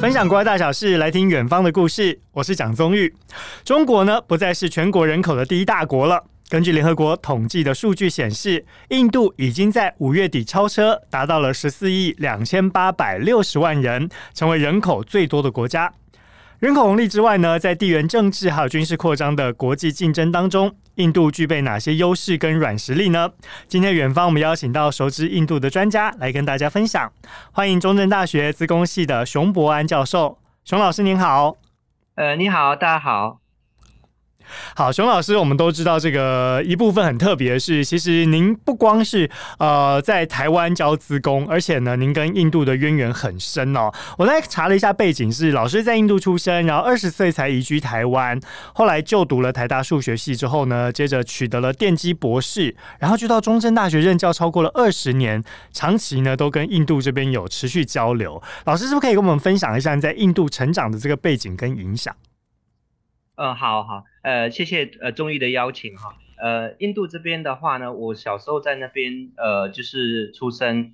分享国外大小事，来听远方的故事。我是蒋宗玉。中国呢，不再是全国人口的第一大国了。根据联合国统计的数据显示，印度已经在5月底超车，达到了14亿2860万人，成为人口最多的国家。人口红利之外呢，在地缘政治还有军事扩张的国际竞争当中，印度具备哪些优势跟软实力呢？今天远方我们邀请到熟知印度的专家来跟大家分享。欢迎中正大学资工系的熊博安教授。熊老师您好。你好，大家好。好，熊老师，我们都知道这个一部分很特别的是，其实您不光是在台湾教资工，而且呢，您跟印度的渊源很深哦。我在查了一下背景是，老师在印度出生，然后20岁才移居台湾，后来就读了台大数学系之后呢，接着取得了电机博士，然后就到中正大学任教超过了20年，长期呢都跟印度这边有持续交流。老师是不是可以跟我们分享一下你在印度成长的这个背景跟影响？好，谢谢宗玉的邀请哈。印度这边的话呢，我小时候在那边就是出生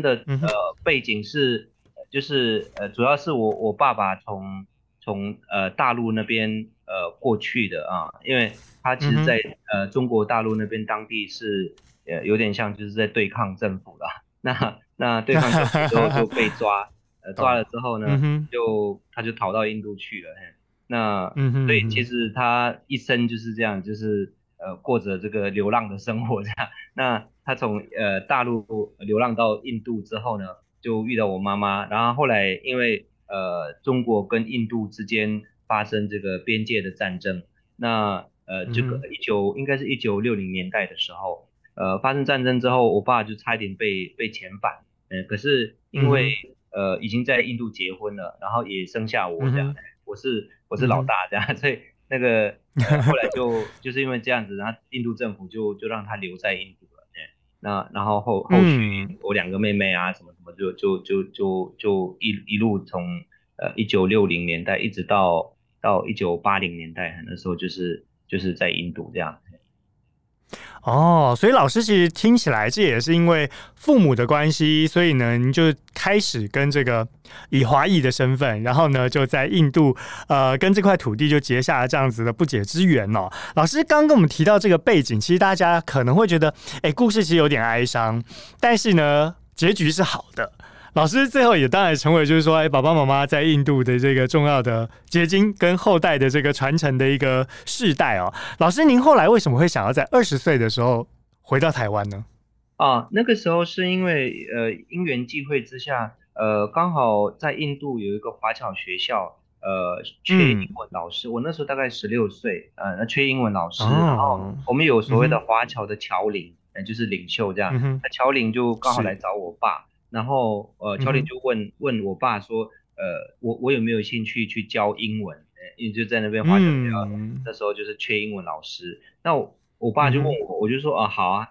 的背景是就是主要是我爸爸从大陆那边过去的啊，因为他其实在中国大陆那边当地是有点像就是在对抗政府啦。那对抗政府之后就被抓抓了之后呢，他就逃到印度去了。那所以其实他一生就是这样，就是过着这个流浪的生活这样。那他从大陆流浪到印度之后呢，就遇到我妈妈，然后后来因为中国跟印度之间发生这个边界的战争，那这个应该是1960年代的时候，发生战争之后，我爸就差一点被遣返，可是因为已经在印度结婚了，然后也生下我这样。我是老大这样，所以那个后来就是因为这样子，然后印度政府就让他留在印度了。那然后后续我两个妹妹啊什么什么就一路从1960年代一直到1980年代，那时候就是在印度这样。哦，所以老师其实听起来这也是因为父母的关系，所以呢你就开始跟这个以华裔的身份，然后呢就在印度跟这块土地就结下了这样子的不解之缘哦。老师刚跟我们提到这个背景，其实大家可能会觉得故事其实有点哀伤，但是呢结局是好的。老师最后也当然成为就是说，爸爸妈妈在印度的这个重要的结晶跟后代的这个传承的一个世代哦。老师，您后来为什么会想要在20岁的时候回到台湾呢？啊，那个时候是因为因缘际会之下，刚好在印度有一个华侨学校，缺英文老师。我那时候大概16岁，缺英文老师，然后我们有所谓的华侨的侨领，就是领袖这样。那侨领就刚好来找我爸。然后教练就问我爸说，我有没有兴趣去教英文，因为就在那边华侨学校那时候就是缺英文老师。那我爸就问我，我就说好啊。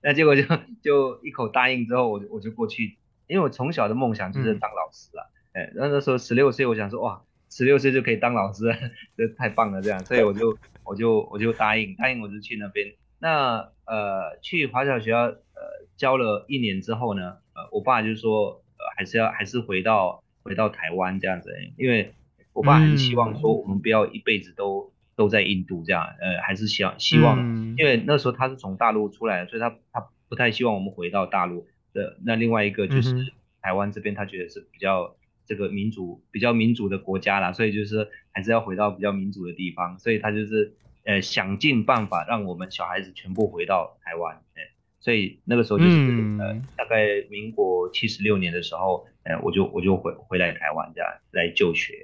那结果就一口答应之后，我就过去，因为我从小的梦想就是当老师了。那时候16岁，我想说哇，16岁就可以当老师了，这太棒了这样，所以我就答应，我就去那边。那去华侨学校教了1年之后呢，我爸就说，还是回到台湾这样子，因为我爸很希望说我们不要一辈子都在印度这样，还是希望，因为那时候他是从大陆出来的，所以他不太希望我们回到大陆。那另外一个就是台湾这边，他觉得是比较这个比较民主的国家啦，所以就是还是要回到比较民主的地方，所以他就是想尽办法让我们小孩子全部回到台湾。所以那个时候就是大概民国76年的时候，我就回来台湾这样来就学。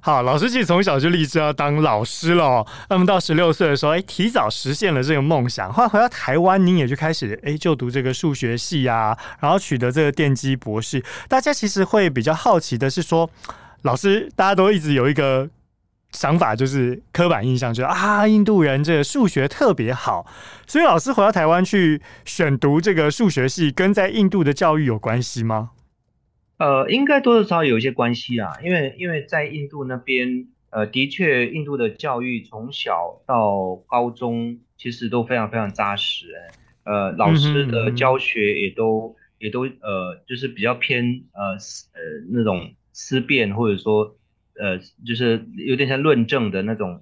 好，老师其实从小就立志要当老师了哦。那么到16岁的时候，提早实现了这个梦想。后来回到台湾，您也就开始就读这个数学系啊，然后取得这个电机博士。大家其实会比较好奇的是说，老师大家都一直有一个想法，就是刻板印象，觉得印度人这个数学特别好，所以老师回到台湾去选读这个数学系，跟在印度的教育有关系吗？应该多多少少有一些关系啊，因为在印度那边，的确印度的教育从小到高中其实都非常非常扎实，老师的教学也都也都就是比较偏那种思辨，或者说就是有点像论证的那种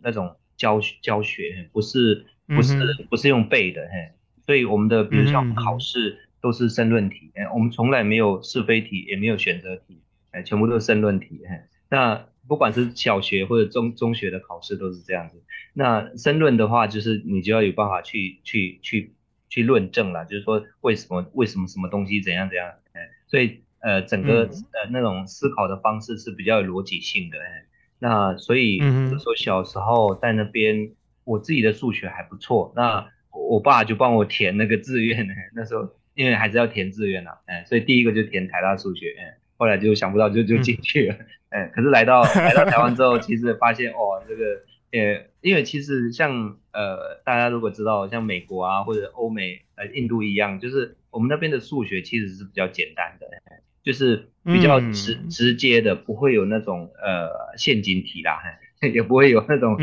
教学，不是用背的嘿。所以我们的比如像考试都是申论题，我们从来没有是非题，也没有选择题，全部都是申论题。那不管是小学或者中学的考试都是这样子。那申论的话，就是你就要有办法去论证啦，就是说为什么什么东西怎样，所以整个那种思考的方式是比较有逻辑性的。那所以就说小时候在那边，我自己的数学还不错，那我爸就帮我填那个志愿，那时候因为还是要填志愿啦，所以第一个就填台大数学，后来就想不到就进去了，可是来到台湾之后，其实发现哦这个。因为其实像大家如果知道像美国啊或者欧美印度一样，就是我们那边的数学其实是比较简单的，就是比较直接的，不会有那种陷阱题啦，也不会有那种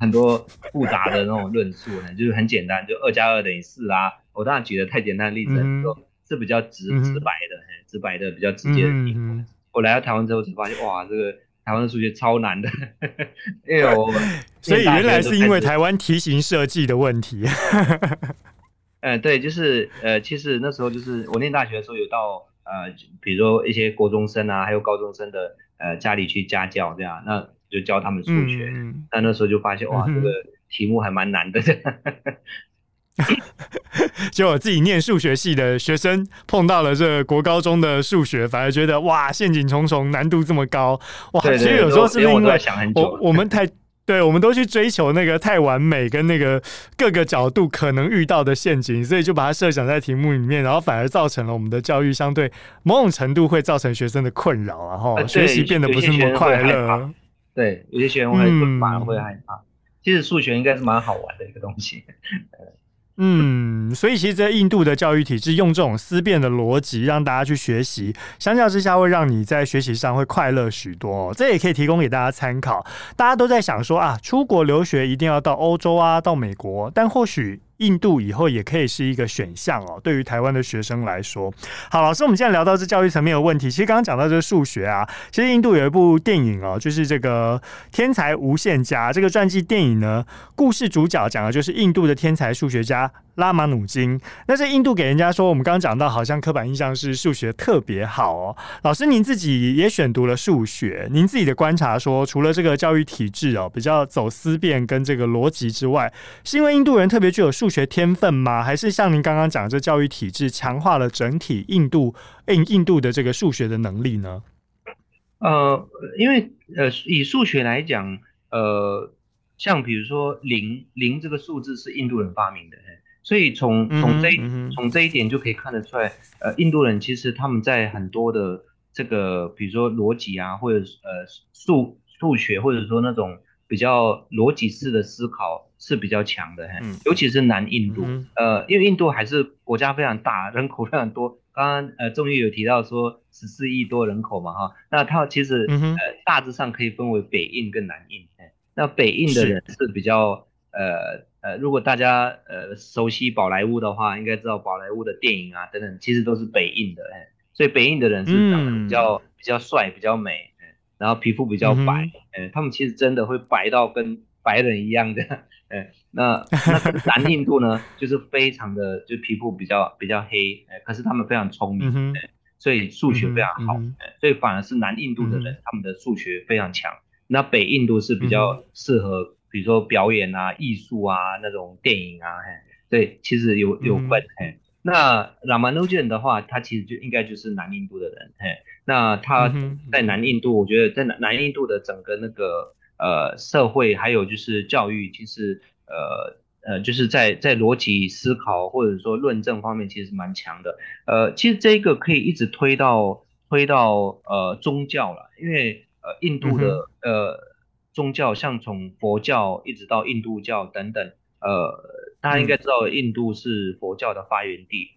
很多复杂的那种论述，就是很简单，就2+2等于4啦。我当然举的太简单的例子很多，是比较直白的比较直接的题目。我来到台湾之后才发现，哇这个。台湾的数学超难的，因为我所以原来是因为台湾题型设计的问题、对，就是其实那时候就是我念大学的时候有到比如说一些国中生啊还有高中生的家里去家教这样，那就教他们数学，那时候就发现哇这个题目还蛮难的就我自己念数学系的学生碰到了这国高中的数学，反而觉得哇陷阱重重，难度这么高，哇！对对对，其实有时候是因为我们太对，我们都去追求那个太完美跟那个各个角度可能遇到的陷阱，所以就把它设想在题目里面，然后反而造成了我们的教育相对某种程度会造成学生的困扰啊，学习变得不是那么快乐。对，有些学生会反而会害怕。其实数学应该是蛮好玩的一个东西。所以其实在印度的教育体制用这种思辨的逻辑让大家去学习，相较之下会让你在学习上会快乐许多，这也可以提供给大家参考。大家都在想说啊，出国留学一定要到欧洲啊，到美国，但或许印度以后也可以是一个选项哦，对于台湾的学生来说。好，老师，我们现在聊到这教育层面的问题，其实刚刚讲到这数学啊，其实印度有一部电影哦，就是这个天才无限家，这个传记电影呢，故事主角讲的就是印度的天才数学家拉马努金。那在印度给人家说，我们刚刚讲到好像刻板印象是数学特别好哦。老师您自己也选读了数学，您自己的观察说，除了这个教育体制哦比较走思辨跟这个逻辑之外，是因为印度人特别具有数学天分吗？还是像您刚刚讲，这教育体制强化了整体印度的这个数学的能力呢？因为以数学来讲，像比如说零这个数字是印度人发明的，所以从这一点就可以看得出来，印度人其实他们在很多的这个比如说逻辑啊，或者数学，或者说那种比较逻辑式的思考是比较强的，尤其是南印度，因为印度还是国家非常大，人口非常多。刚刚仲裕有提到说14亿多人口嘛，哈，那它其实大致上可以分为北印跟南印。那北印的人是比较如果大家熟悉宝莱坞的话，应该知道宝莱坞的电影啊等等，其实都是北印的，所以北印的人是长得比较帅，比较美。然后皮肤比较白，他们其实真的会白到跟白人一样的，那南印度呢，就是非常的就皮肤比较黑，可是他们非常聪明，所以数学非常好，所以反而是南印度的人他们的数学非常强。那北印度是比较适合比如说表演啊、艺术啊、那种电影啊，对，其实有分。那 Ramanujan 的话，他其实就应该就是南印度的人，那他在南印度，我觉得在南印度的整个那个社会还有就是教育，其实就是在逻辑思考或者说论证方面其实蛮强的。其实这个可以一直推到宗教了，因为印度的宗教，像从佛教一直到印度教等等，大家应该知道印度是佛教的发源地，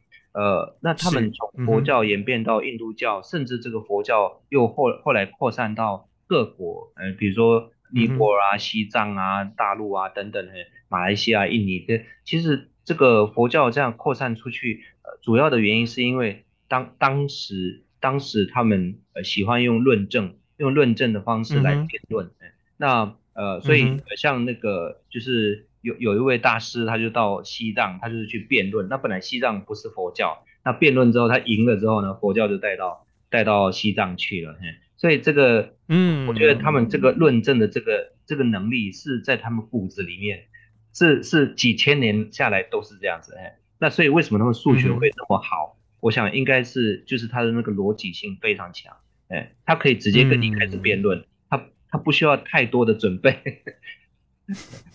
那他们从佛教演变到印度教，甚至这个佛教又后来扩散到各国，比如说尼泊尔啊、西藏啊、大陆啊等等，马来西亚、印尼。其实这个佛教这样扩散出去，主要的原因是因为当时他们喜欢用论证的方式来辩论。嗯、那所以、嗯、像那个就是有一位大师，他就到西藏，他就是去辩论。那本来西藏不是佛教，那辩论之后他赢了之后呢，佛教就带到西藏去了。所以这个，嗯，我觉得他们这个论证的这个能力是在他们骨子里面，是几千年下来都是这样子。那所以为什么他们数学会这么好？嗯、我想应该是就是他的那个逻辑性非常强。他可以直接跟你开始辩论，嗯、他不需要太多的准备。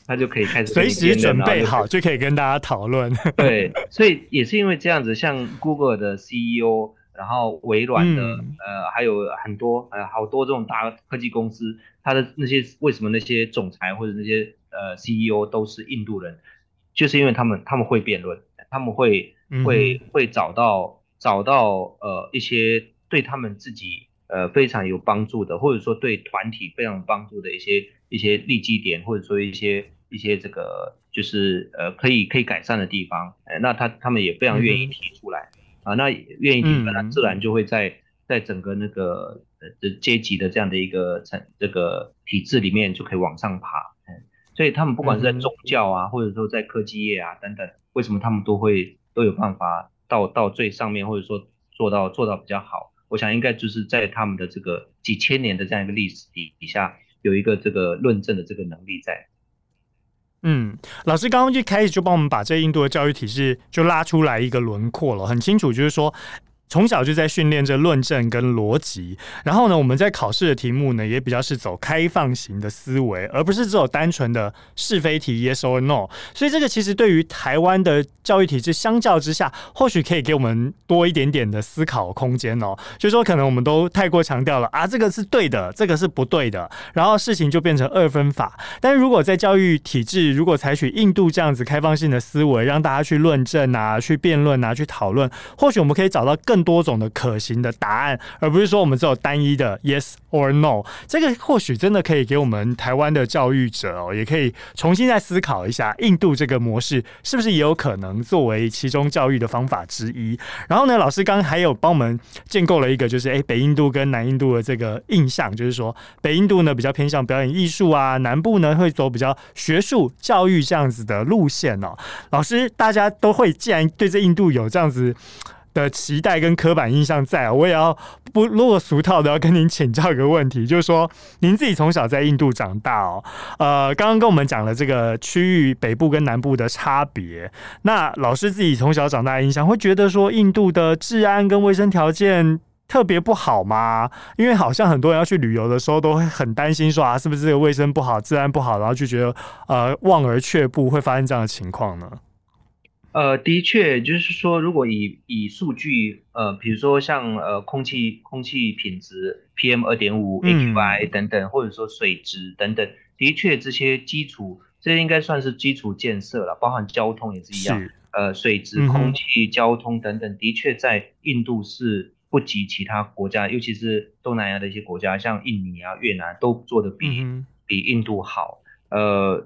他就可以开始随时准备好，就可以跟大家讨论。对，所以也是因为这样子，像 Google 的 CEO， 然后微软的、嗯、还有很多好多这种大科技公司，他的那些为什么那些总裁或者那些CEO 都是印度人，就是因为他们会辩论，他们会找到一些对他们自己非常有帮助的，或者说对团体非常有帮助的一些利基点，或者说一些这个就是可以改善的地方，那他们也非常愿意提出来、嗯、啊，那愿意提出来，自然就会在整个那个阶级的这样的一个这个体制里面就可以往上爬，所以他们不管是在宗教啊，或者说在科技业啊等等，为什么他们都有办法到最上面，或者说做到比较好？我想应该就是在他们的这个几千年的这样一个历史底下。有一个这个论证的这个能力在。嗯，老师刚刚一开始就帮我们把这印度的教育体系就拉出来一个轮廓了，很清楚，就是说从小就在训练着论证跟逻辑，然后呢，我们在考试的题目呢也比较是走开放型的思维，而不是只有单纯的是非题 yes or no。所以这个其实对于台湾的教育体制相较之下，或许可以给我们多一点点的思考空间哦。就是说可能我们都太过强调了啊，这个是对的，这个是不对的，然后事情就变成二分法。但如果在教育体制，如果采取印度这样子开放性的思维，让大家去论证啊、去辩论啊、去讨论，或许我们可以找到更多种的可行的答案，而不是说我们只有单一的 yes or no。 这个或许真的可以给我们台湾的教育者、哦、也可以重新再思考一下印度这个模式是不是也有可能作为其中教育的方法之一。然后呢，老师刚刚还有帮我们建构了一个就是北印度跟南印度的这个印象，就是说北印度呢比较偏向表演艺术啊，南部呢会走比较学术教育这样子的路线哦。老师，大家都会既然对这印度有这样子的期待跟刻板印象在，我也要不落俗套的要跟您请教一个问题，就是说您自己从小在印度长大哦，刚刚跟我们讲了这个区域北部跟南部的差别，那老师自己从小长大的印象会觉得说印度的治安跟卫生条件特别不好吗？因为好像很多人要去旅游的时候都会很担心说啊，是不是这个卫生不好、治安不好，然后就觉得望而却步，会发生这样的情况呢？的确，就是说，如果以数据，比如说像空气品质 PM2.5、AQI 等等，或者说水质等等，的确这些基础，这应该算是基础建设了，包含交通也是一样，水质、空气、交通等等，的确在印度是不及其他国家，尤其是东南亚的一些国家，像印尼啊、越南都做得比印度好。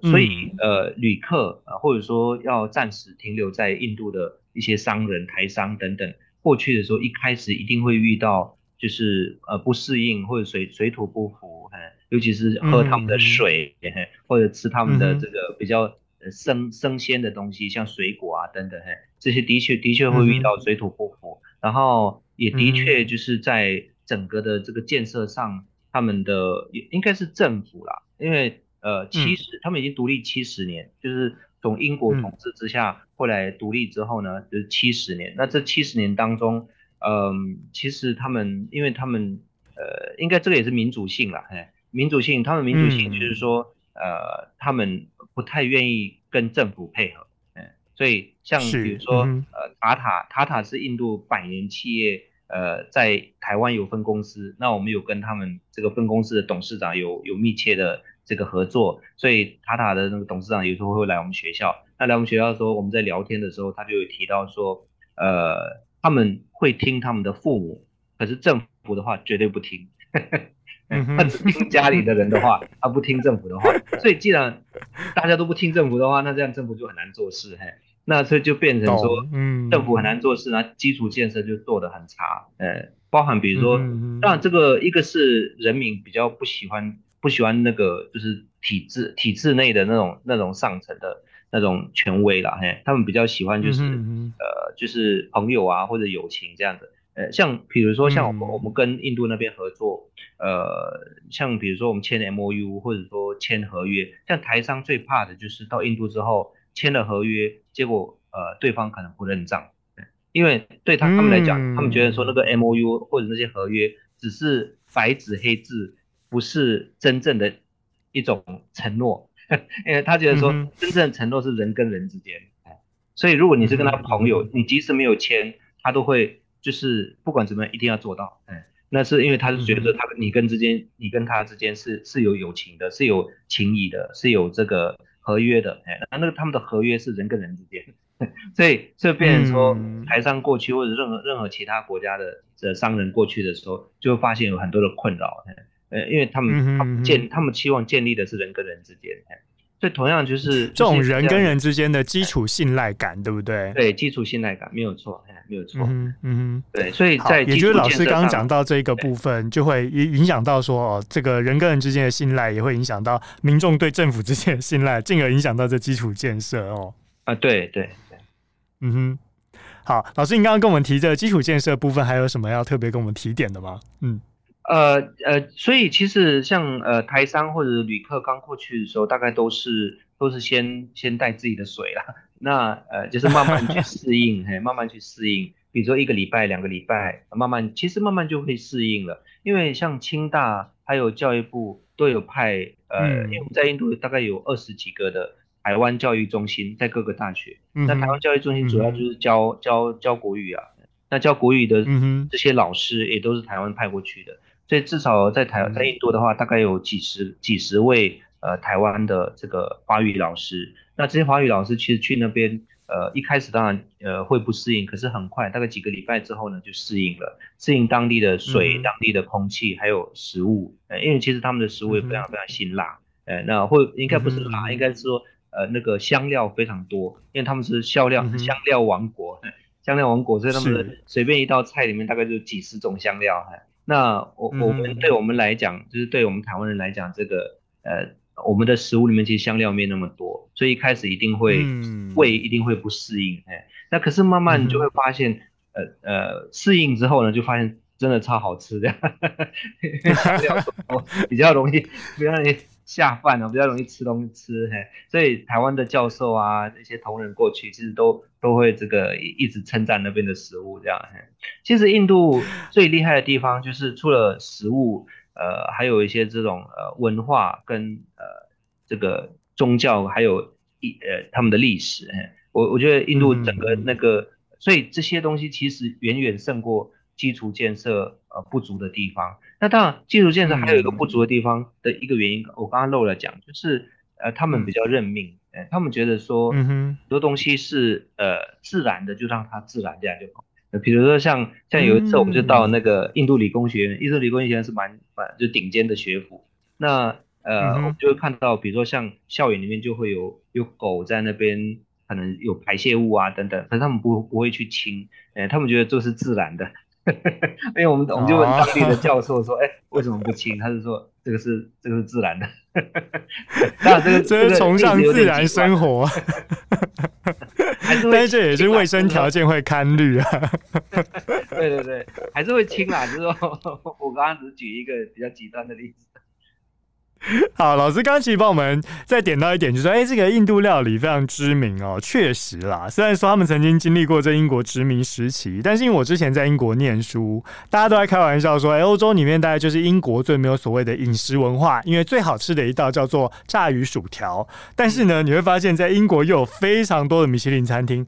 所以旅客或者说要暂时停留在印度的一些商人、台商等等，过去的时候一开始一定会遇到就是不适应或者水土不服，尤其是喝他们的水、或者吃他们的这个比较生鲜的东西，像水果啊等等，这些的确会遇到水土不服，然后也的确就是在整个的这个建设上，他们的应该是政府啦，因为他们已经独立70年，就是从英国统治之下，后来独立之后呢，就是70年。那这70年当中，其实他们，因为他们，应该这个也是民主性啦，他们民主性就是说，他们不太愿意跟政府配合，所以像比如说，塔塔是印度百年企业。在台湾有分公司，那我们有跟他们这个分公司的董事长有密切的这个合作，所以塔塔的那个董事长有时候会来我们学校。那来我们学校的时候，我们在聊天的时候，他就有提到说，他们会听他们的父母，可是政府的话绝对不听，他只听家里的人的话，他不听政府的话。所以既然大家都不听政府的话，那这样政府就很难做事。那这就变成说政府很难做事，然后基础建设就做得很差，包含比如说当然这个一个是人民比较不喜欢那个就是体制内的那种上层的那种权威啦，他们比较喜欢就是就是朋友啊或者友情这样子。像比如说像我们跟印度那边合作，像比如说我们签 MOU 或者说签合约，像台商最怕的就是到印度之后签了合约，结果对方可能不认账，因为对他们来讲，他们觉得说那个 MOU 或者那些合约只是白纸黑字，不是真正的一种承诺，因为他觉得说真正的承诺是人跟人之间，所以如果你是跟他朋友，你即使没有签，他都会。就是不管怎么样一定要做到，那是因为他是觉得你跟他之间是有友情的，是有情谊的，是有这个合约的，那他们的合约是人跟人之间，所以变成说台商过去或者任何其他国家的商人过去的时候，就会发现有很多的困扰，因为他们期望建立的是人跟人之间，所以同样就是这种人跟人之间的基础信赖感，对不对？对，基础信赖感没有错，没有错。对，所以在也就是老师刚刚讲到这个部分，就会影响到说这个人跟人之间的信赖，也会影响到民众对政府之间的信赖，进而影响到这基础建设对对对，好，老师，你刚刚跟我们提这基础建设部分，还有什么要特别跟我们提点的吗？所以其实像台商或者旅客刚过去的时候，大概都是先带自己的水啦。那就是慢慢去适应，慢慢去适应。比如说1个礼拜、2个礼拜，其实慢慢就会适应了。因为像清大还有教育部都有派因为我们在印度大概有20几个的台湾教育中心在各个大学。那台湾教育中心主要就是教国语啊。那教国语的这些老师也都是台湾派过去的。所以至少在印度的话，大概有几十位台湾的这个华语老师。那这些华语老师其实去那边一开始当然会不适应，可是很快大概几个礼拜之后呢就适应了，适应当地的水、当地的空气还有食物。因为其实他们的食物也非常非常辛辣，那应该不是辣，应该是说那个香料非常多，因为他们是香料王国，香料王国，所以他们随便一道菜里面大概就几十种香料。那我们对我们来讲，就是对我们台湾人来讲，这个我们的食物里面其实香料没那么多，所以一开始一定会胃一定会不适应，那可是慢慢你就会发现，适应之后呢，就发现真的超好吃的，香料比较容易下饭比较容易吃，所以台湾的教授啊，一些同仁过去其实都会这个一直称赞那边的食物这样。其实印度最厉害的地方就是除了食物，还有一些这种文化跟这个宗教，还有他们的历史。我觉得印度整个那个，所以这些东西其实远远胜过基础建设不足的地方。那当然，基础建设还有一个不足的地方的一个原因，我刚刚漏了讲，就是他们比较认命。他们觉得说很多东西是自然的，就让它自然这样就好。比如说像有一次我们就到那个印度理工学院，印度理工学院是蛮就顶尖的学府。那我们就会看到，比如说像校园里面就会有狗在那边，可能有排泄物啊等等，可是他们不会去清，他们觉得这是自然的。因为我们就问当地的教授说，为什么不清？他是说这个是自然的。那这是崇尚自然生活，但是这也是卫生条件会堪虑啊。对对对，还是会清啦，就是说我刚刚只举一个比较极端的例子。好，老师刚刚其实帮我们再点到一点，就是说，这个印度料理非常知名确实啦。虽然说他们曾经经历过这英国殖民时期，但是因为我之前在英国念书，大家都在开玩笑说，欧洲里面大概就是英国最没有所谓的饮食文化，因为最好吃的一道叫做炸鱼薯条。但是呢，你会发现在英国又有非常多的米其林餐厅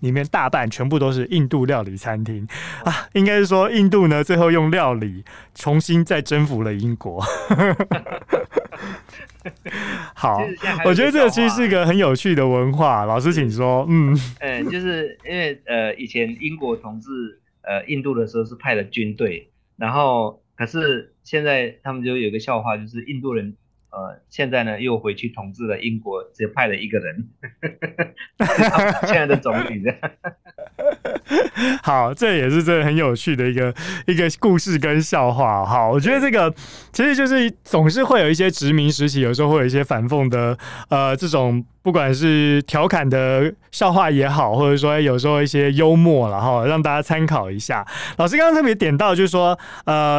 里面大半全部都是印度料理餐厅应该是说印度呢最后用料理重新再征服了英国。好，我觉得这其实是一个很有趣的文化。老师，请说。就是因为以前英国统治印度的时候是派了军队，然后可是现在他们就有一个笑话，就是印度人现在呢又回去统治了英国，只派了一个人现在的总理好，这也是真的很有趣的一个故事跟笑话。好，我觉得这个其实就是总是会有一些殖民时期，有时候会有一些反讽的这种不管是调侃的笑话也好，或者说有时候一些幽默啦，让大家参考一下。老师刚刚特别点到就是说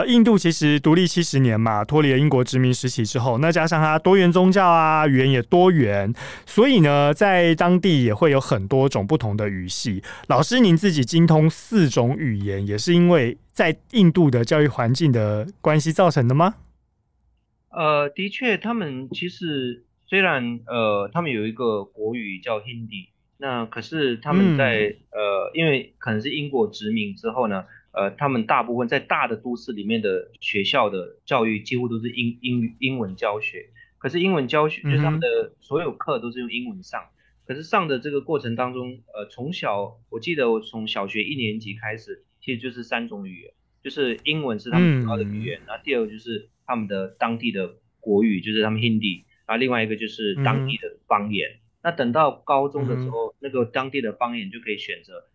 印度其实独立70年嘛，脱离了英国殖民时期之后，那加上它多元宗教啊，语言也多元，所以呢在当地也会有很多种不同的语系。老师您自己精通4种语言，也是因为在印度的教育环境的关系造成的吗？的确，他们其实虽然他们有一个国语叫 Hindi， 那可是他们在因为可能是英国殖民之后呢，他们大部分在大的都市里面的学校的教育几乎都是英文教学，可是英文教学就是他们的所有课都是用英文上，可是上的这个过程当中，从小我记得我从小学1年级开始，其实就是3种语言，就是英文是他们主要的语言，然后第二个就是他们的当地的国语，就是他们 Hindi。啊，另外一个就是当地的方言。那等到高中的时候，那个当地的方言就可以选择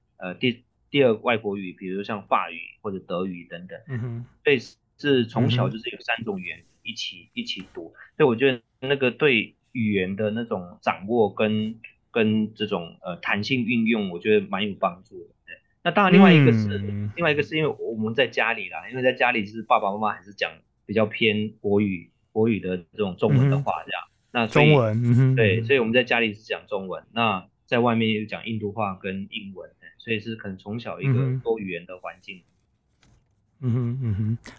第二外国语，比如像法语或者德语等等。所以是从小就是有3种语言一起读。所以我觉得那个对语言的那种掌握跟这种弹性运用，我觉得蛮有帮助的。那当然另外一个是因为我们在家里啦，因为在家里是爸爸妈妈还是讲比较偏国语的这种中文的话，这样，那中文对，所以我们在家里是讲中文，那在外面又讲印度话跟英文，所以是可能从小一个多语言的环境。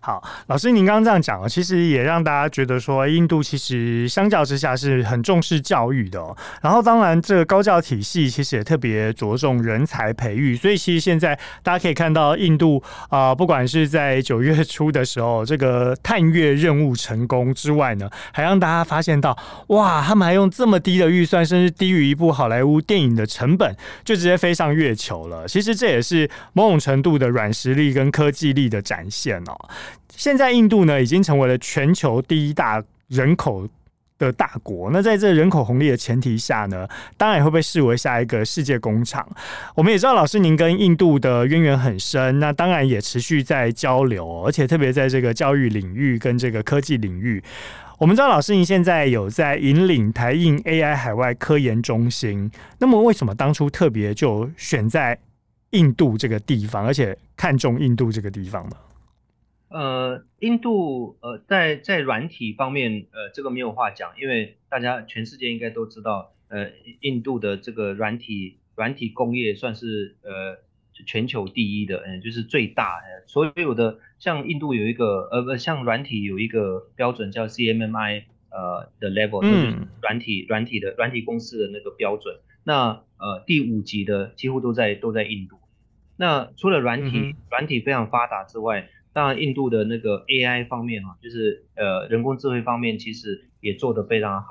好，老师您刚刚这样讲，其实也让大家觉得说印度其实相较之下是很重视教育的，然后当然这个高教体系其实也特别着重人才培育，所以其实现在大家可以看到印度不管是在9月初的时候这个探月任务成功之外呢，还让大家发现到哇，他们还用这么低的预算，甚至低于一部好莱坞电影的成本就直接飞上月球了。其实这也是某种程度的软实力跟科技力的展现哦。现在印度呢已经成为了全球第一大人口的大国，那在这人口红利的前提下呢，当然也会被视为下一个世界工厂。我们也知道老师您跟印度的渊源很深，那当然也持续在交流，而且特别在这个教育领域跟这个科技领域。我们知道老师您现在有在引领台印 AI 海外科研中心，那么为什么当初特别就选在印度这个地方，而且看重印度这个地方呢？印度在软体方面这个没有话讲，因为大家全世界应该都知道，印度的这个软体工业算是全球第一的，就是最大。所有的像印度有一个像软体有一个标准叫 CMMI 的 level， 就是软体公司的那个标准。那第5级的几乎都在印度。那除了软体非常发达之外，当然印度的那个 AI 方面啊，就是人工智慧方面其实也做得非常好。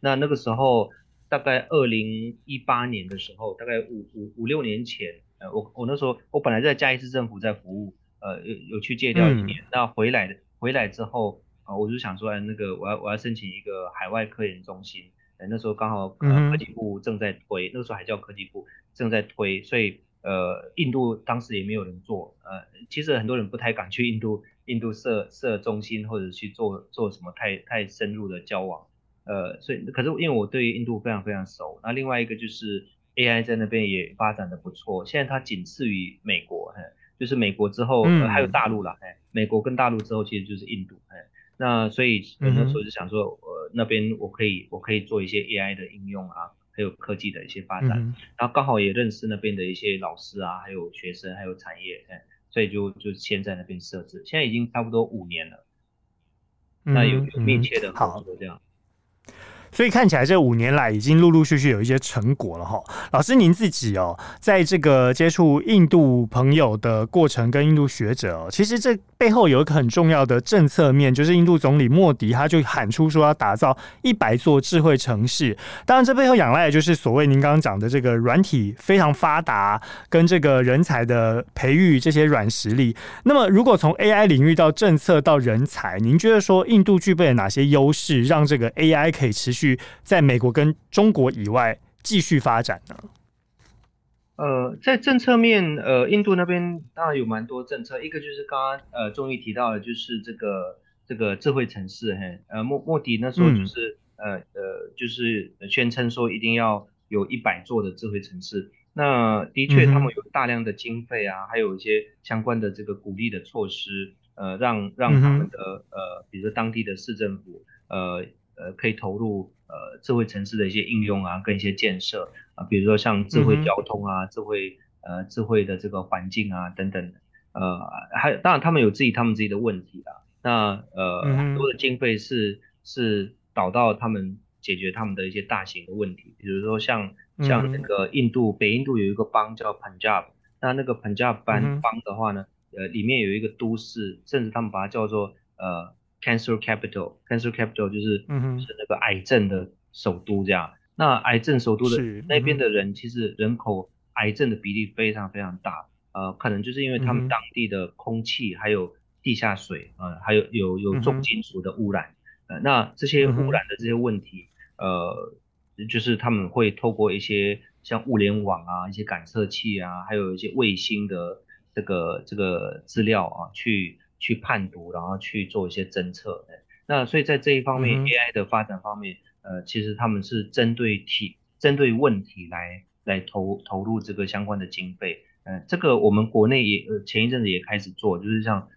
那个时候大概2018年的时候，大概5-6年前，我那时候我本来在嘉义市政府在服务，有去借调一年，那回来之后啊，我就想说那个我要申请一个海外科研中心。那时候刚好科技部正在推，那时候还叫科技部正在推，所以印度当时也没有人做，其实很多人不太敢去印度设中心或者去做什么太深入的交往，所以可是因为我对印度非常非常熟，那另外一个就是 AI 在那边也发展的不错，现在它仅次于美国，就是美国之后还有大陆啦，美国跟大陆之后其实就是印度。那所以那时候就想说，那边我可以做一些 AI 的应用啊，还有科技的一些发展，然后刚好也认识那边的一些老师啊，还有学生，还有产业，所以就先在那边设置，现在已经差不多5年了，那有密切的合作这样。所以看起来这5年来已经陆陆续续有一些成果了哈。老师您自己哦，在这个接触印度朋友的过程跟印度学者哦，其实这背后有一个很重要的政策面，就是印度总理莫迪他就喊出说要打造100座智慧城市。当然这背后仰赖的就是所谓您刚刚讲的这个软体非常发达跟这个人才的培育这些软实力。那么如果从 AI 领域到政策到人才，您觉得说印度具备了哪些优势让这个 AI 可以持续在美国跟中国以外继续发展呢？在政策面，印度那边当然有蛮多政策，一个就是刚刚钟毅提到的，就是这个智慧城市，莫迪那时候就是就是宣称说一定要有100座的智慧城市。那的确他们有大量的经费啊，还有一些相关的这个鼓励的措施，让他们的比如说当地的市政府可以投入智慧城市的一些应用啊，跟一些建设啊，比如说像智慧交通啊，智慧的这个环境啊等等，还有当然他们有自己的问题啦。那很多的经费是导到他们解决他们的一些大型的问题，比如说像那个印度北印度有一个邦叫 Punjab， 那个 Punjab 邦的话呢，里面有一个都市，甚至他们把它叫做Cancer Capital 就是那个癌症的首都这样。那癌症首都的那边的人，其实人口癌症的比例非常非常大，可能就是因为他们当地的空气还有地下水，还有重金属的污染，那这些污染的这些问题，就是他们会透过一些像物联网啊，一些感测器啊，还有一些卫星的这个资料啊，去判读，然后去做一些侦测。那所以在这一方面 AI 的发展方面，其实他们是针对问题来投入这个相关的经费。这个我们国内也前一阵子也开始做，就是像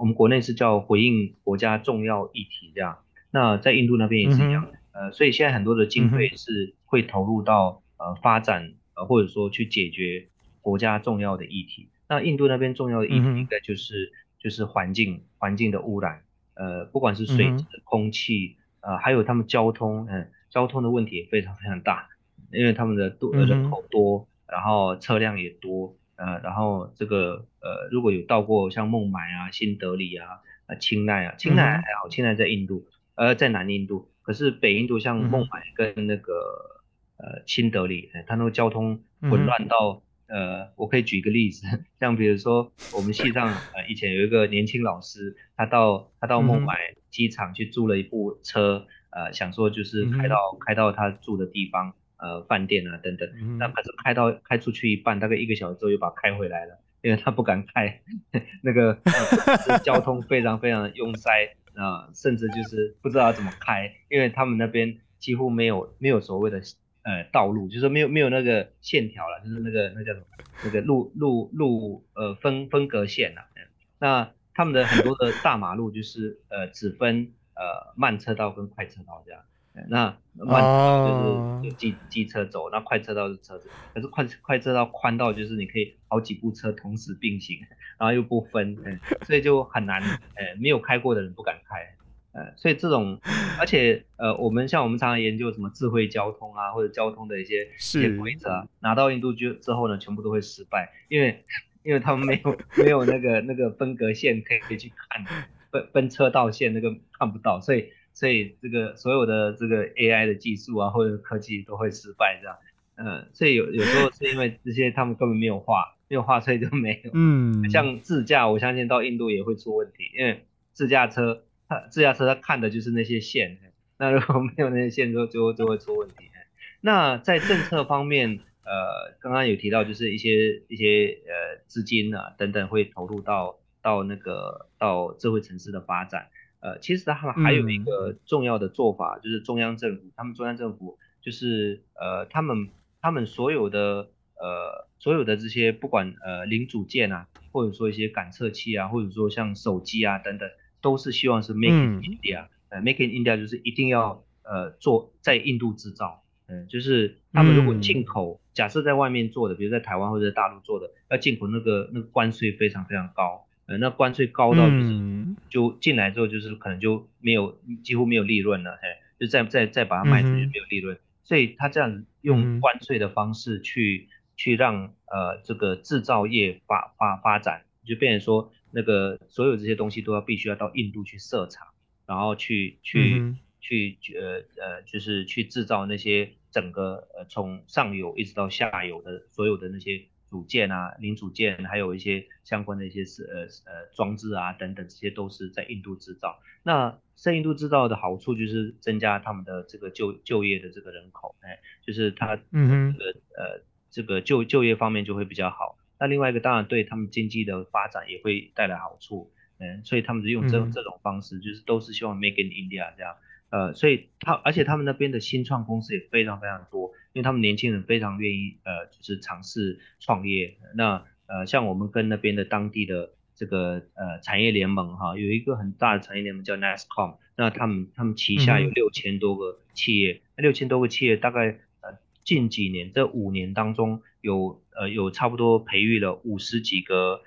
我们国内是叫回应国家重要议题这样。那在印度那边也是一样，所以现在很多的经费是会投入到发展，或者说去解决国家重要的议题。那印度那边重要的议题应该就是环境的污染，不管是水质、空气，还有他们交通的问题也非常非常大，因为他们的人口多，然后车辆也多，然后这个如果有到过像孟买啊、新德里啊、清奈还好，清奈在印度，在南印度，可是北印度像孟买跟那个新德里，它那个交通混乱到。我可以举一个例子，像比如说我们系上以前有一个年轻老师，他到孟买机场去租了一部车，想说就是开到他住的地方，饭店啊等等，那可是开出去一半，大概1个小时之后又把它开回来了，因为他不敢开，那个交通非常非常拥塞啊，甚至就是不知道怎么开，因为他们那边几乎没有所谓的。道路就是没有那个线条了，就是那叫什么那个路分隔线了，那他们的很多的大马路就是只分慢车道跟快车道这样，那慢车道就是有机车走，那快车道是车子，可是快车道宽到就是你可以好几部车同时并行，然后又不分，所以就很难，没有开过的人不敢开。所以这种，而且我们常常研究什么智慧交通啊，或者交通的一些规则啊，拿到印度之后呢，全部都会失败，因为他们没有那个分隔线可以去看，分车道线那个看不到，所以这个所有的这个 AI 的技术啊或者科技都会失败这样，所以有时候是因为这些他们根本没有画，所以就没有，像自驾，我相信到印度也会出问题，因为自驾车它看的就是那些线，那如果没有那些线就会出问题。那在政策方面，刚刚有提到就是一些资金啊等等会投入到智慧城市的发展。其实他们还有一个重要的做法，就是中央政府就是他们所有的这些不管零组件啊，或者说一些感测器啊，或者说像手机啊等等。都是希望是 Make in India，Make in India 就是一定要做在印度制造，就是他们如果进口，假设在外面做的，比如在台湾或者在大陆做的，要进口那个关税非常非常高，那关税高到就是就进来之后就是可能就没有几乎没有利润了，就再把它卖出去，没有利润。所以他这样用关税的方式去让这个制造业发展，就变成说那个所有这些东西都要必须要到印度去设厂，然后就是去制造那些整个从上游一直到下游的所有的那些组件啊、零组件，还有一些相关的一些装置啊等等，这些都是在印度制造。那在印度制造的好处就是增加他们的这个就业的这个人口，就是他这个就业方面就会比较好。那另外一个当然对他们经济的发展也会带来好处，所以他们就用这种方式，就是都是希望 Make in India 这样。所以而且他们那边的新创公司也非常非常多，因为他们年轻人非常愿意就是尝试创业。那像我们跟那边的当地的这个产业联盟哈，有一个很大的产业联盟叫 NASCOM， 那他们旗下有6000多个企业，6000多个企业大概近几年这5年当中有差不多培育了50几个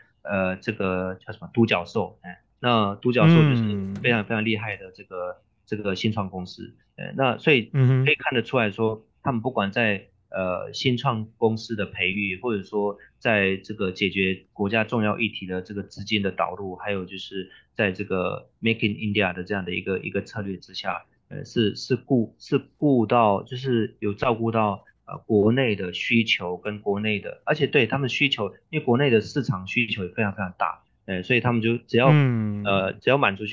这个叫什么独角兽，那独角兽就是非常非常厉害的这个新创公司，那所以可以看得出来说，他们不管在新创公司的培育，或者说在这个解决国家重要议题的这个资金的导入，还有就是在这个 Make in India 的这样的一个策略之下，是顾到就是有照顾到国内的需求跟国内的，而且对他们需求，因为国内的市场需求也非常非常大，所以他们就只要满足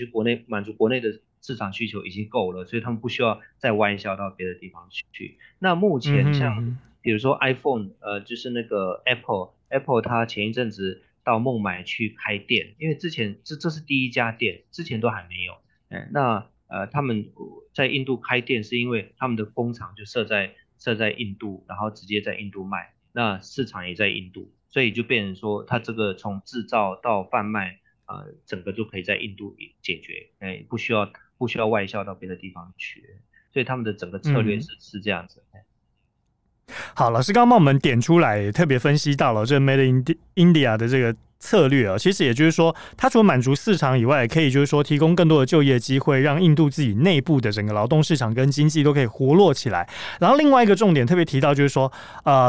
国内的市场需求已经够了，所以他们不需要再外销到别的地方去。那目前像比如说 iPhone， 就是那个 Apple 它前一阵子到孟买去开店，因为之前这是第一家店，之前都还没有。那他们在印度开店是因为他们的工厂就设在印度，然后直接在印度卖，那市场也在印度，所以就变成说它这个从制造到贩卖，整个就可以在印度解决，不需要外销到别的地方去，所以他们的整个策略是这样子。好，老师刚刚帮我们点出来，特别分析到了这 Made in India 的这个策略，其实也就是说，它除了满足市场以外，可以就是说提供更多的就业机会，让印度自己内部的整个劳动市场跟经济都可以活络起来。然后另外一个重点特别提到就是说，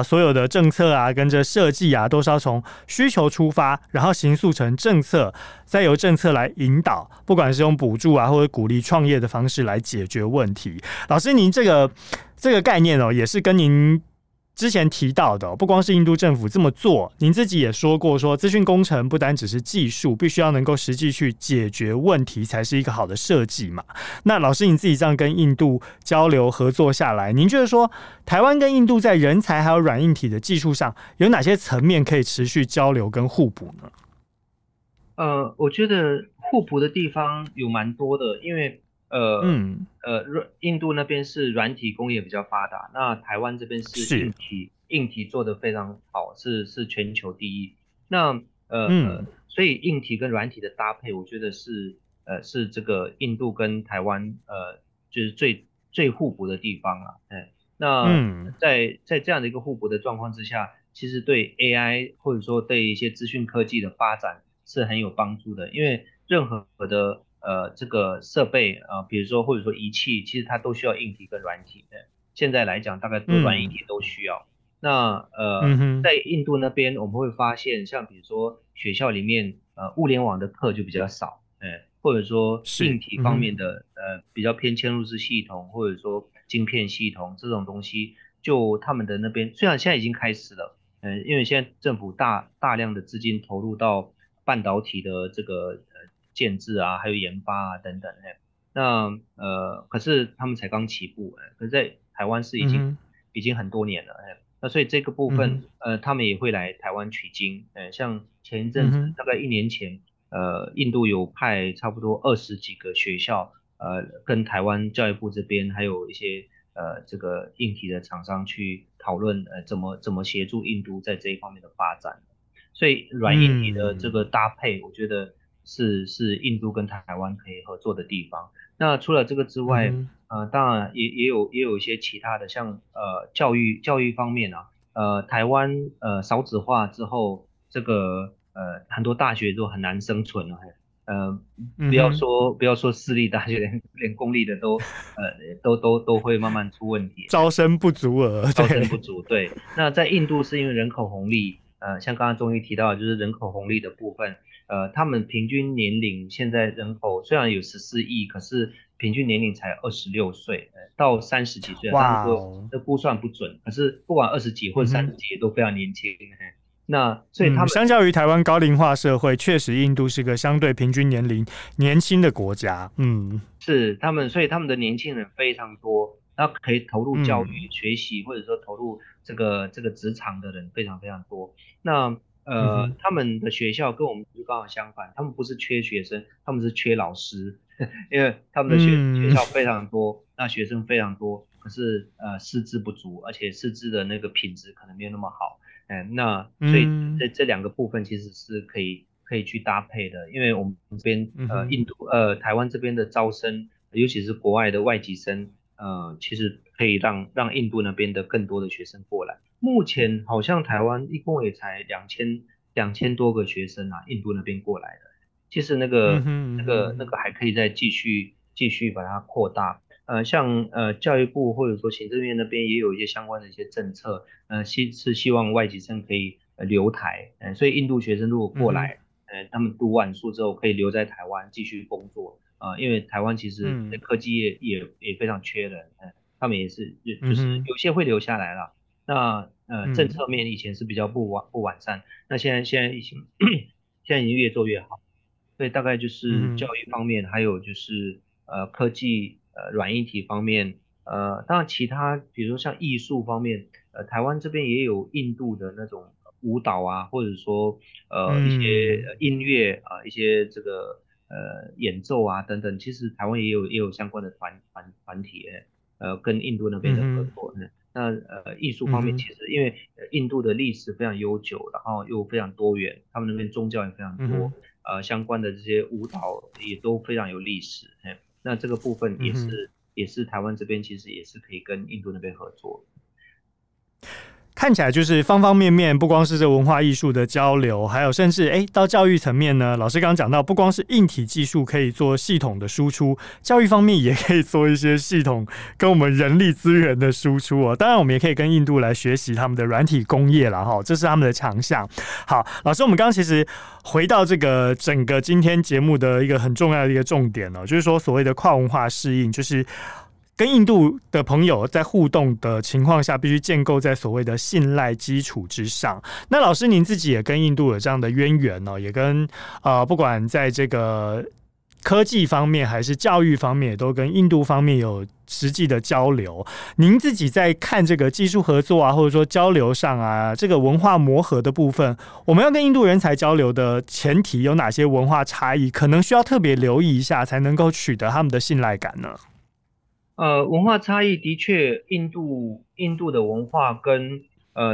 所有的政策啊，跟着设计啊，都是要从需求出发，然后形塑成政策，再由政策来引导，不管是用补助啊，或者鼓励创业的方式来解决问题。老师，您这个概念哦，也是跟您之前提到的，不光是印度政府这么做，您自己也说过说资讯工程不单只是技术，必须要能够实际去解决问题才是一个好的设计嘛。那老师你自己这样跟印度交流合作下来，您觉得说台湾跟印度在人才还有软硬体的技术上有哪些层面可以持续交流跟互补呢？我觉得互补的地方有蛮多的，因为印度那边是软体工业比较发达，那台湾这边是硬体做得非常好，是全球第一。那所以硬体跟软体的搭配，我觉得是这个印度跟台湾就是最互补的地方啊。那在这样的一个互补的状况之下，其实对 AI 或者说对一些资讯科技的发展是很有帮助的，因为任何的这个设备比如说或者说仪器，其实它都需要硬体跟软体的。现在来讲，大概软硬体都需要。那在印度那边，我们会发现，像比如说学校里面物联网的课就比较少，或者说硬体方面的比较偏嵌入式系统，或者说晶片系统这种东西，就他们的那边虽然现在已经开始了，因为现在政府大量的资金投入到半导体的这个建制啊，还有研发啊等等，那可是他们才刚起步，可是在台湾是已经很多年了，那所以这个部分他们也会来台湾取经，像前一阵子大概1年前，印度有派差不多20几个学校，跟台湾教育部这边还有一些这个硬体的厂商去讨论怎么协助印度在这一方面的发展，所以软硬体的这个搭配，我觉得是印度跟台湾可以合作的地方。那除了这个之外，当然也有一些其他的，像教育方面啊，台湾少子化之后，这个很多大学都很难生存了，不要说私立大学，连公立的都会慢慢出问题，招生不足。对，那在印度是因为人口红利，像刚刚中医提到的就是人口红利的部分，他们平均年龄现在人口虽然有14亿，可是平均年龄才26岁到30几岁，当然说这估算不准，可是不管20几或30几都非常年轻。那所以他们相较于台湾高龄化社会，确实印度是个相对平均年龄年轻的国家。是他们，所以他们的年轻人非常多，那可以投入教育、学习，或者说投入这个职场的人非常非常多。那他们的学校跟我们就刚好相反，他们不是缺学生，他们是缺老师，因为他们的学校非常多，那学生非常多，可是师资不足，而且师资的那个品质可能没有那么好。那所以这两个部分其实是可以去搭配的，因为我们这边台湾这边的招生，尤其是国外的外籍生，其实可以让印度那边的更多的学生过来。目前好像台湾一共也才2000多个学生啊，印度那边过来的。其实那个还可以再继续把它扩大。像教育部或者说行政院那边也有一些相关的一些政策，是希望外籍生可以留台，所以印度学生如果过来，他们读完书之后可以留在台湾继续工作，因为台湾其实科技业也非常缺人，他们也是就是有些会留下来了。那政策面以前是比较不完善，那现在疫情现在已经越做越好，所以大概就是教育方面，还有就是科技。软硬体方面，当然其他比如说像艺术方面，台湾这边也有印度的那种舞蹈啊，或者说一些音乐啊，一些这个演奏啊等等，其实台湾也有相关的团体跟印度那边的合作。那艺术方面，其实因为印度的历史非常悠久，然后又非常多元，他们那边宗教也非常多，相关的这些舞蹈也都非常有历史。那这个部分也是台湾这边其实也是可以跟印度那边合作。看起来就是方方面面，不光是这文化艺术的交流，还有甚至到教育层面呢，老师刚刚讲到，不光是硬体技术可以做系统的输出，教育方面也可以做一些系统跟我们人力资源的输出哦。当然我们也可以跟印度来学习他们的软体工业啦，这是他们的强项。好，老师，我们刚刚其实回到这个整个今天节目的一个很重要的一个重点哦，就是说所谓的跨文化适应，就是跟印度的朋友在互动的情况下，必须建构在所谓的信赖基础之上。那老师您自己也跟印度有这样的渊源哦，也跟不管在这个科技方面还是教育方面，也都跟印度方面有实际的交流。您自己在看这个技术合作啊，或者说交流上啊，这个文化磨合的部分，我们要跟印度人才交流的前提有哪些文化差异，可能需要特别留意一下，才能够取得他们的信赖感呢？文化差异的确，印度的文化跟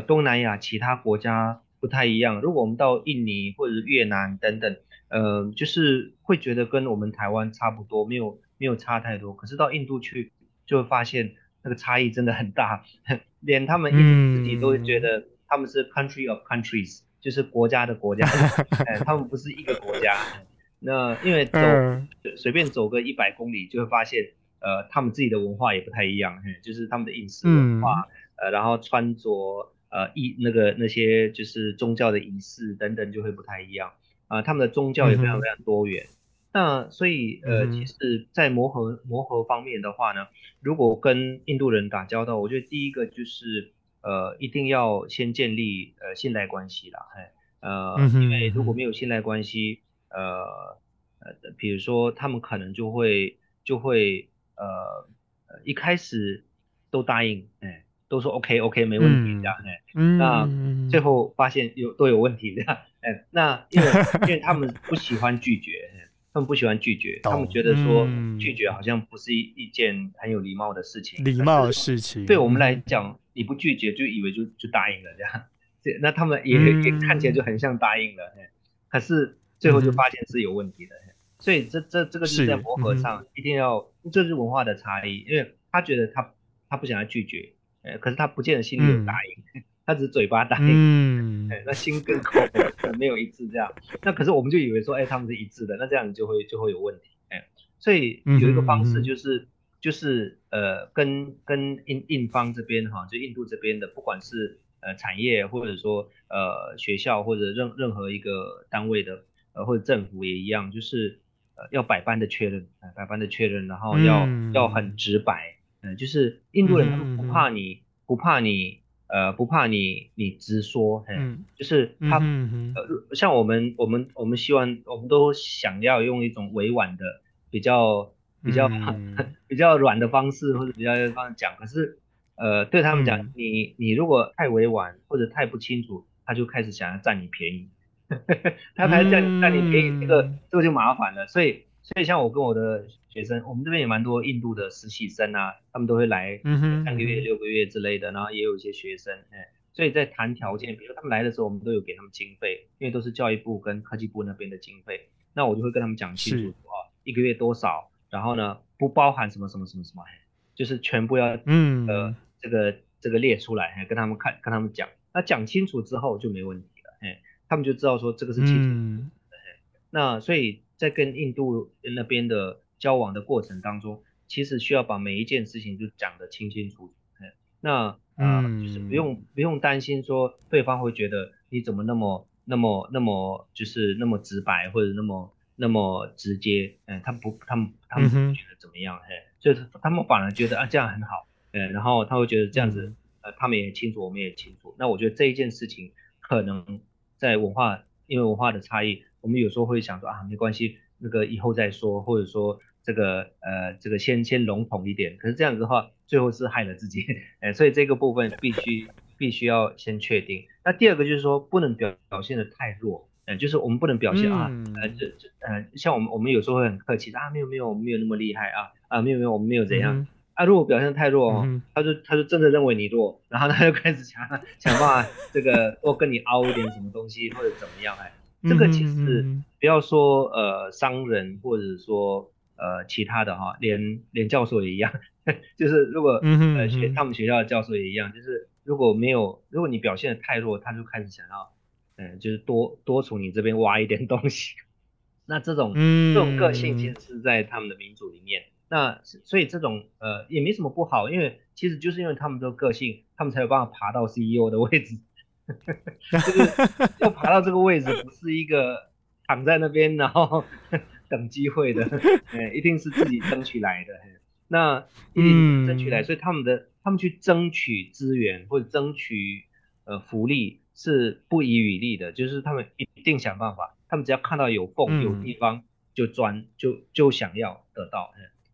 东南亚其他国家不太一样。如果我们到印尼或者越南等等，就是会觉得跟我们台湾差不多，没有差太多。可是到印度去就会发现那个差异真的很大，连他们印度自己都会觉得他们是 country of countries， 就是国家的国家，他们不是一个国家。那因为随便走个100公里就会发现。他们自己的文化也不太一样，就是他们的饮食文化，然后穿着，那些就是宗教的仪式等等就会不太一样，他们的宗教也非常非常多元。那所以其实在磨合方面的话呢，如果跟印度人打交道，我觉得第一个就是一定要先建立信赖关系啦，因为如果没有信赖关系，比如说他们可能就会。一开始都答应，都说 OK 没问题这样，那最后发现都有问题这样，那因为他们不喜欢拒绝，他们觉得说拒绝好像不是一件很有礼貌的事情，对我们来讲，你不拒绝就以为就答应了这样，那他们也看起来就很像答应了，可是最后就发现是有问题的。所以这个就是在磨合上一定要，这是文化的差异，因为他觉得他不想要拒绝，可是他不见得心里有答应，他只是嘴巴答应，那心跟口没有一致这样。那可是我们就以为说，哎，他们是一致的，那这样你就会有问题，哎，所以有一个方式就是跟印方这边哈，就印度这边的，不管是产业或者说学校或者任何一个单位的，或者政府也一样，就是要百般的确认，然后要很直白，就是印度人他们不怕你直说，就是他像我们希望我们都想要用一种委婉的比较软的方式或者比较方式讲，可是对他们讲，你如果太委婉或者太不清楚，他就开始想要占你便宜。他还占你便宜，这个就麻烦了。所以像我跟我的学生，我们这边也蛮多印度的实习生啊，他们都会来3个月、6个月之类的，然后也有一些学生，所以在谈条件，比如他们来的时候，我们都有给他们经费，因为都是教育部跟科技部那边的经费。那我就会跟他们讲清楚，1个月多少，然后呢，不包含什么什么什么什么，就是全部要这个列出来，跟他们看，跟他们讲。那讲清楚之后就没问题了，他们就知道说这个是清楚的。那所以在跟印度那边的交往的过程当中，其实需要把每一件事情就讲得清清楚楚。那就是不用担心说对方会觉得你怎么那么就是那么直白或者那么直接，他们不觉得怎么样，就是他们反而觉得啊这样很好，然后他会觉得这样子，他们也清楚，我们也清楚。那我觉得这一件事情可能在因为文化的差异，我们有时候会想说啊没关系，那个以后再说，或者说这个先笼统一点。可是这样子的话，最后是害了自己，所以这个部分必须要先确定。那第二个就是说，不能表现得太弱。就是我们不能表现像我们有时候会很客气啊，没有，我们没有那么厉害啊，没有，我们没有怎样啊。如果表现太弱他就真的认为你弱，然后他就开始想办法这个多跟你凹一点什么东西或者怎么样。这个其实不要说商人或者说其他的哈，连教授也一样，就是如果他们学校的教授也一样，就是如果你表现得太弱，他就开始想要就是多从你这边挖一点东西。那这种个性其实是在他们的民族里面，那所以这种也没什么不好，因为其实就是因为他们的个性，他们才有办法爬到 CEO 的位置。就是要爬到这个位置，不是一个躺在那边然后等机会的，一定是自己争取来的。那一定争取来，所以他们去争取资源或者争取福利是不遗余力的，就是他们一定想办法，他们只要看到有缝有地方就钻，就想要得到。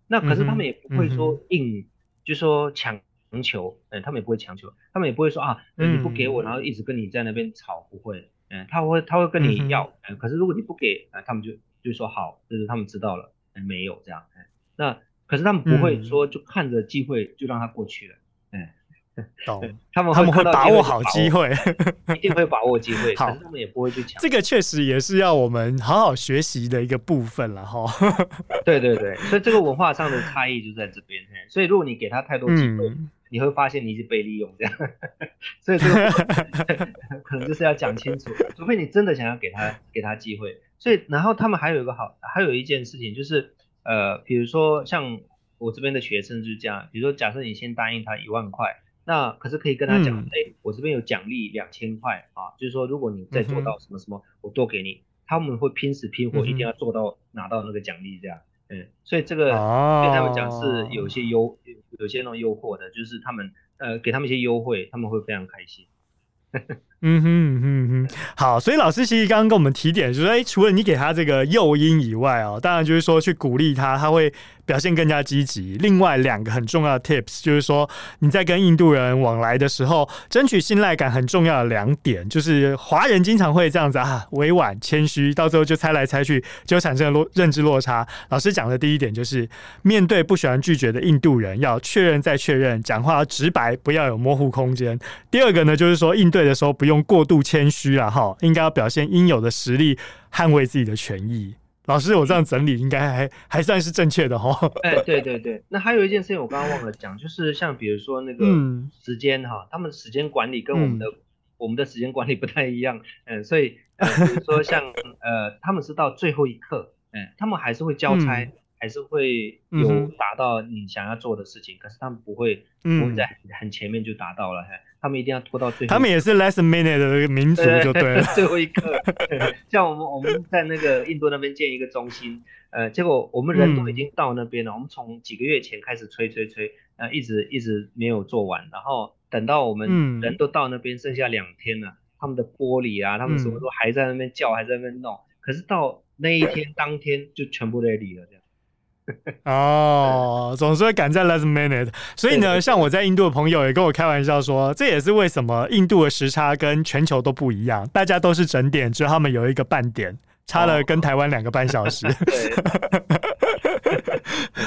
那可是他们也不会说就说强求，他们也不会强求，他们也不会说啊你不给我然后一直跟你在那边吵，不会，他会跟你要，可是如果你不给，他们就说好，就是他们知道了，没有这样。那可是他们不会说就看着机会就让他过去了，懂，他们会把握好机会，一定会把握机会。好，可是他们也不会去抢。这个确实也是要我们好好学习的一个部分了哈。对，所以这个文化上的差异就在这边。所以如果你给他太多机会，你会发现你一直被利用这样。所以这个可能就是要讲清楚，除非你真的想要给他机会。所以然后他们还有一件事情就是比如说像我这边的学生就是这样，比如说假设你先答应他1万块。那可是可以跟他讲，我这边有奖励2000块啊，就是说如果你再做到什么什么，我多给你。他们会拼死拼活，一定要做到拿到那个奖励这样。所以这个对他们讲是有些那种诱惑的，就是他们给他们一些优惠，他们会非常开心。好，所以老师其实刚刚跟我们提点就是说，除了你给他这个诱因以外当然就是说去鼓励他，他会表现更加积极。另外2个很重要的 tips 就是说，你在跟印度人往来的时候，争取信赖感很重要的2点，就是华人经常会这样子委婉谦虚，到最后就猜来猜去，就产生了认知落差。老师讲的第一点就是面对不喜欢拒绝的印度人，要确认再确认，讲话要直白，不要有模糊空间。第2个呢，就是说应对的时候不用过度谦虚应该要表现应有的实力，捍卫自己的权益。老师我这样整理应该 还算是正确的哦。对对对，那还有一件事情我刚刚忘了讲，就是像比如说那个时间哈，他们时间管理跟我们的时间管理不太一样，所以比如说像他们是到最后一刻，他们还是会交差，还是会有达到你想要做的事情，可是他们不会在很前面就达到了，他们一定要拖到最后一刻。他们也是 last minute 的民族就对了，最后一刻。像我们在那个印度那边建一个中心，结果我们人都已经到那边了，我们从几个月前开始催，一直没有做完，然后等到我们人都到那边剩下2天了，他们的玻璃啊，他们什么都还在那边叫，还在那边弄，可是到那一天当天就全部 ready 了这样。哦，总是会赶在 last minute， 所以呢，像我在印度的朋友也跟我开玩笑说，这也是为什么印度的时差跟全球都不一样，大家都是整点，只有他们有一个半点，差了跟台湾2.5小时。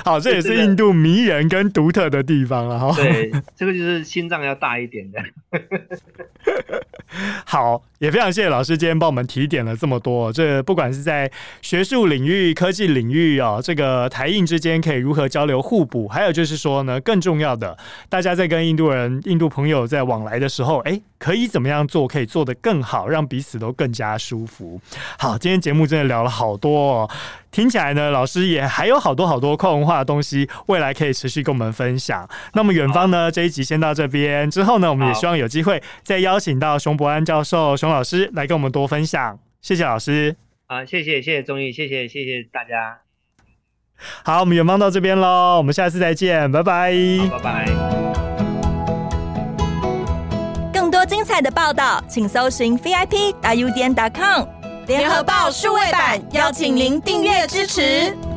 好，这也是印度迷人跟独特的地方了。对，这个就是心脏要大一点的。好，也非常谢谢老师今天帮我们提点了这么多，这不管是在学术领域、科技领域啊，这个台印之间可以如何交流互补，还有就是说呢，更重要的，大家在跟印度朋友在往来的时候，可以怎么样做，可以做得更好，让彼此都更加舒服。好，今天节目真的聊了好多哦，听起来呢，老师也还有好多跨文化的东西，未来可以持续跟我们分享。那么远方呢，这一集先到这边，之后呢，我们也希望有机会再邀请到熊伯安教授、熊老师来跟我们多分享。谢谢老师。啊，谢谢宗毅，谢谢大家。好，我们远方到这边咯，我们下次再见，拜拜。好，拜拜。更多精彩的报道，请搜寻 VIP.UDN.com 联合报数位版，邀请您订阅支持。